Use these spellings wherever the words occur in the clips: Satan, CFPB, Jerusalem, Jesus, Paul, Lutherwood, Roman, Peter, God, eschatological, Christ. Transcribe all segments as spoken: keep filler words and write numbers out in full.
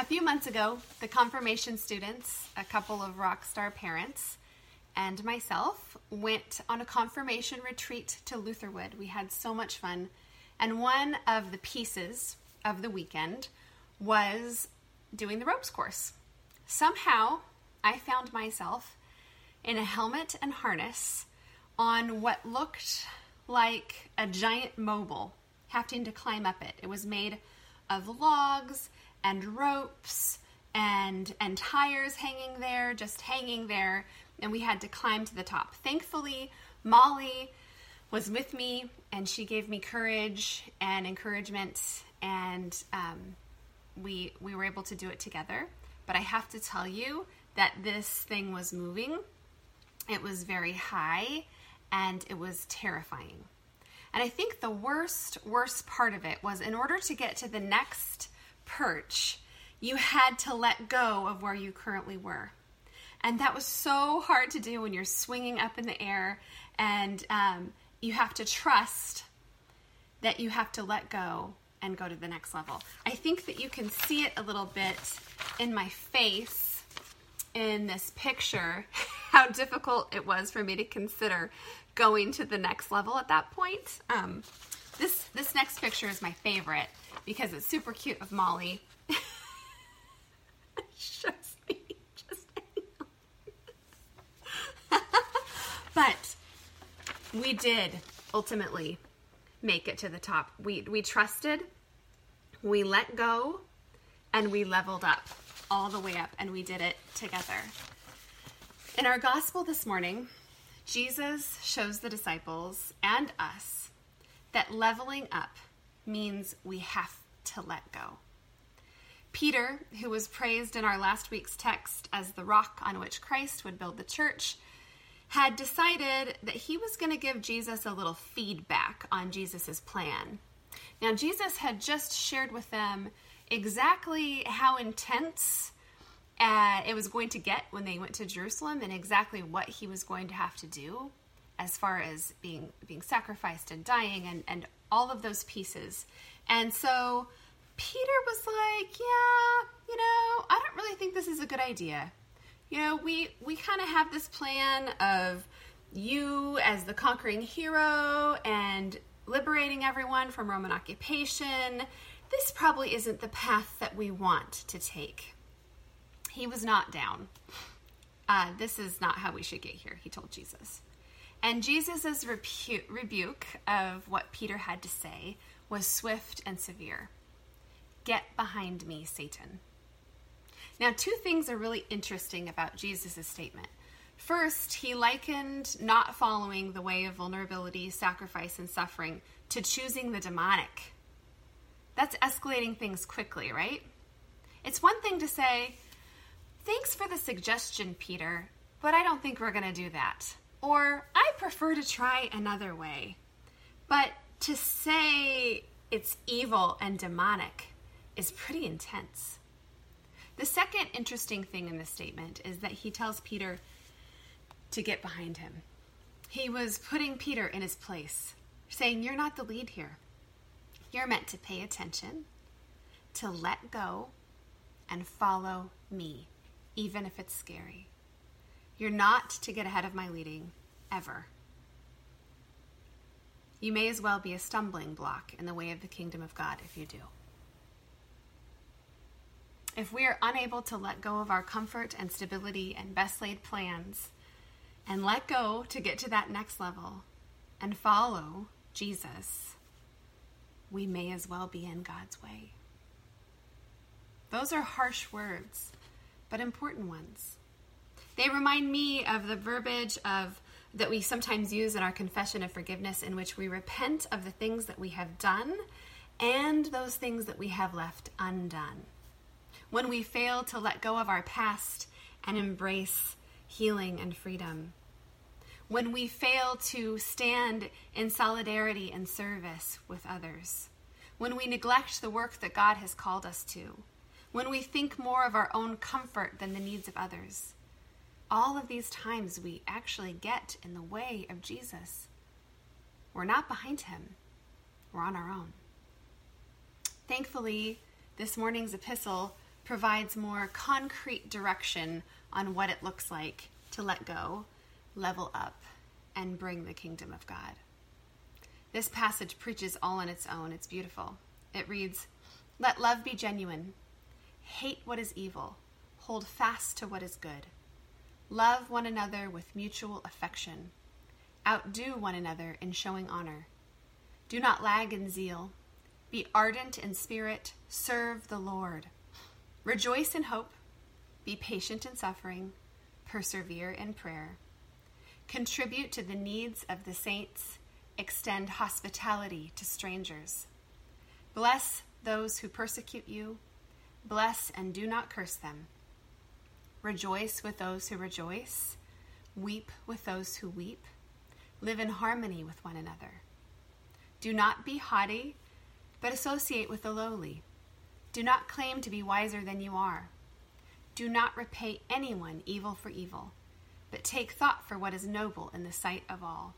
A few months ago, the confirmation students, a couple of rock star parents, and myself went on a confirmation retreat to Lutherwood. We had so much fun. And one of the pieces of the weekend was doing the ropes course. Somehow, I found myself in a helmet and harness on what looked like a giant mobile, having to climb up it. It was made of logs and ropes and and tires hanging there, just hanging there, and we had to climb to the top. Thankfully, Molly was with me, and she gave me courage and encouragement, and um, we we were able to do it together. But I have to tell you that this thing was moving. It was very high, and it was terrifying. And I think the worst, worst part of it was in order to get to the next perch, you had to let go of where you currently were. And that was so hard to do when you're swinging up in the air, and um, you have to trust that you have to let go and go to the next level. I think that you can see it a little bit in my face in this picture, how difficult it was for me to consider going to the next level at that point. Um, this, this next picture is my favorite because it's super cute of Molly. It shows me just hang on. But we did ultimately make it to the top. We, we trusted, we let go, and we leveled up all the way up, and we did it together. In our gospel this morning, Jesus shows the disciples and us that leveling up means we have to let go. Peter, who was praised in our last week's text as the rock on which Christ would build the church, had decided that he was going to give Jesus a little feedback on Jesus's plan. Now, Jesus had just shared with them exactly how intense uh, it was going to get when they went to Jerusalem and exactly what he was going to have to do as far as being being sacrificed and dying and, and all of those pieces. And so Peter was like, yeah, you know, I don't really think this is a good idea. You know, we, we kind of have this plan of you as the conquering hero and liberating everyone from Roman occupation. This probably isn't the path that we want to take. He was not down. Uh, this is not how we should get here, he told Jesus. And Jesus's rebu- rebuke of what Peter had to say was swift and severe. Get behind me, Satan. Now, two things are really interesting about Jesus' statement. First, he likened not following the way of vulnerability, sacrifice, and suffering to choosing the demonic. That's escalating things quickly, right? It's one thing to say, thanks for the suggestion, Peter, but I don't think we're going to do that. Or, I prefer to try another way. But to say it's evil and demonic is pretty intense. The second interesting thing in this statement is that he tells Peter to get behind him. He was putting Peter in his place, saying, you're not the lead here. You're meant to pay attention, to let go, and follow me, even if it's scary. You're not to get ahead of my leading, ever. You may as well be a stumbling block in the way of the kingdom of God if you do. If we are unable to let go of our comfort and stability and best laid plans and let go to get to that next level and follow Jesus, we may as well be in God's way. Those are harsh words, but important ones. They remind me of the verbiage of that we sometimes use in our confession of forgiveness, in which we repent of the things that we have done and those things that we have left undone. When we fail to let go of our past and embrace healing and freedom. When we fail to stand in solidarity and service with others. When we neglect the work that God has called us to. When we think more of our own comfort than the needs of others. All of these times we actually get in the way of Jesus. We're not behind him. We're on our own. Thankfully, this morning's epistle provides more concrete direction on what it looks like to let go, level up, and bring the kingdom of God. This passage preaches all on its own. It's beautiful. It reads, "Let love be genuine. Hate what is evil. Hold fast to what is good. Love one another with mutual affection. Outdo one another in showing honor. Do not lag in zeal. Be ardent in spirit. Serve the Lord. Rejoice in hope. Be patient in suffering. Persevere in prayer. Contribute to the needs of the saints. Extend hospitality to strangers. Bless those who persecute you. Bless and do not curse them. Rejoice with those who rejoice. Weep with those who weep. Live in harmony with one another. Do not be haughty, but associate with the lowly. Do not claim to be wiser than you are. Do not repay anyone evil for evil, but take thought for what is noble in the sight of all.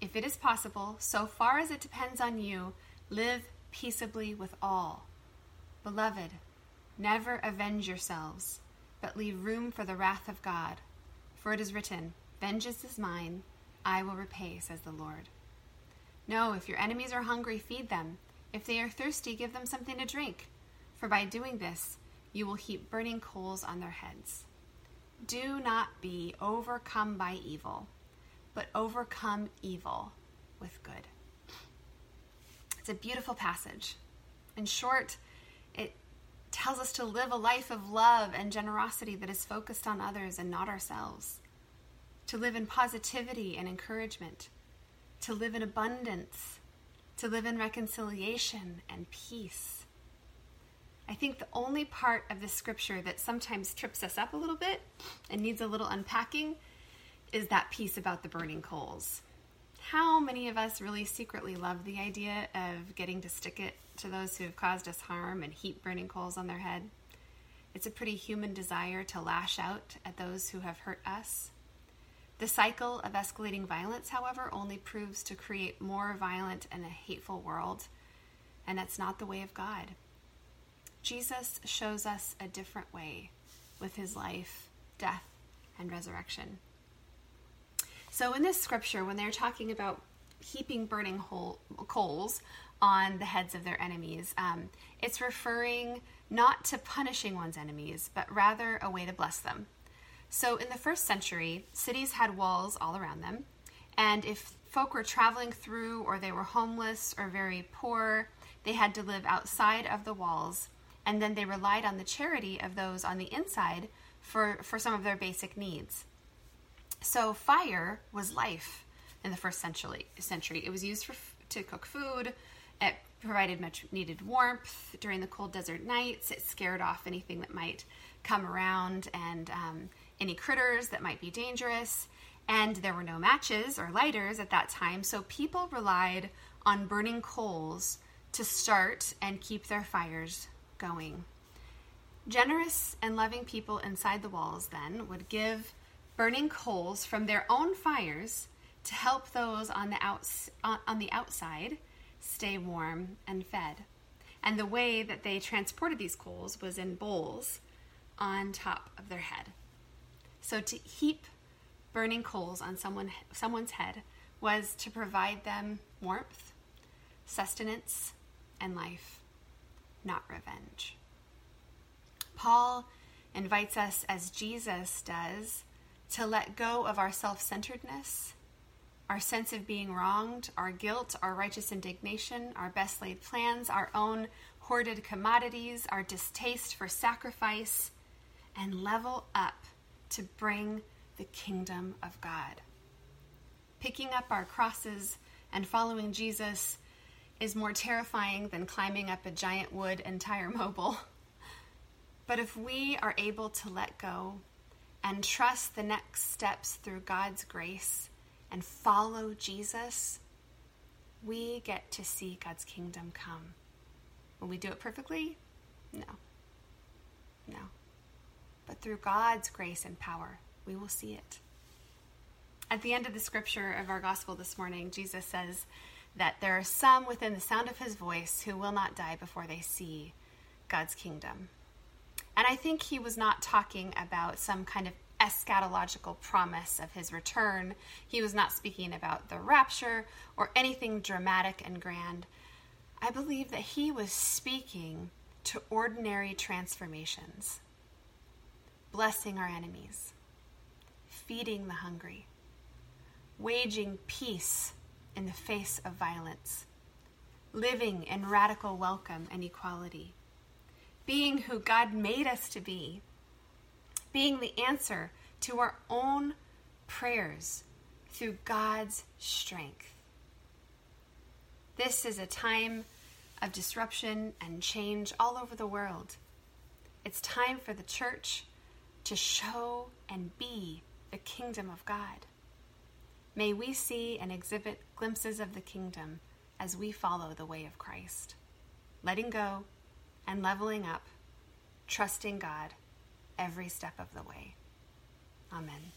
If it is possible, so far as it depends on you, live peaceably with all. Beloved, never avenge yourselves, but leave room for the wrath of God. For it is written, 'Vengeance is mine, I will repay,' says the Lord. No, if your enemies are hungry, feed them. If they are thirsty, give them something to drink. For by doing this, you will heap burning coals on their heads. Do not be overcome by evil, but overcome evil with good." It's a beautiful passage. In short, it tells us to live a life of love and generosity that is focused on others and not ourselves, to live in positivity and encouragement, to live in abundance, to live in reconciliation and peace. I think the only part of this scripture that sometimes trips us up a little bit and needs a little unpacking is that piece about the burning coals. How many of us really secretly love the idea of getting to stick it to those who have caused us harm and heap burning coals on their head? It's a pretty human desire to lash out at those who have hurt us. The cycle of escalating violence, however, only proves to create more violent and a hateful world, and that's not the way of God. Jesus shows us a different way with his life, death, and resurrection. So in this scripture, when they're talking about heaping burning whole, coals on the heads of their enemies, um, it's referring not to punishing one's enemies, but rather a way to bless them. So in the first century, cities had walls all around them, and if folk were traveling through or they were homeless or very poor, they had to live outside of the walls, and then they relied on the charity of those on the inside for, for some of their basic needs. So fire was life in the first century. It was used for, to cook food. It provided much needed warmth during the cold desert nights. It scared off anything that might come around and um, any critters that might be dangerous. And there were no matches or lighters at that time, so people relied on burning coals to start and keep their fires going. Generous and loving people inside the walls then would give burning coals from their own fires to help those on the outs- on the outside stay warm and fed. And the way that they transported these coals was in bowls on top of their head. So to heap burning coals on someone someone's head was to provide them warmth, sustenance, and life, not revenge. Paul invites us, as Jesus does, to let go of our self-centeredness, our sense of being wronged, our guilt, our righteous indignation, our best laid plans, our own hoarded commodities, our distaste for sacrifice, and level up to bring the kingdom of God. Picking up our crosses and following Jesus is more terrifying than climbing up a giant wood and tire mobile. But if we are able to let go and trust the next steps through God's grace and follow Jesus, we get to see God's kingdom come. Will we do it perfectly? No. No. But through God's grace and power, we will see it. At the end of the scripture of our gospel this morning, Jesus says that there are some within the sound of his voice who will not die before they see God's kingdom. And I think he was not talking about some kind of eschatological promise of his return. He was not speaking about the rapture or anything dramatic and grand. I believe that he was speaking to ordinary transformations, blessing our enemies, feeding the hungry, waging peace in the face of violence, living in radical welcome and equality, being who God made us to be, being the answer to our own prayers through God's strength. This is a time of disruption and change all over the world. It's time for the church to show and be the kingdom of God. May we see and exhibit glimpses of the kingdom as we follow the way of Christ, letting go and leveling up, trusting God every step of the way. Amen.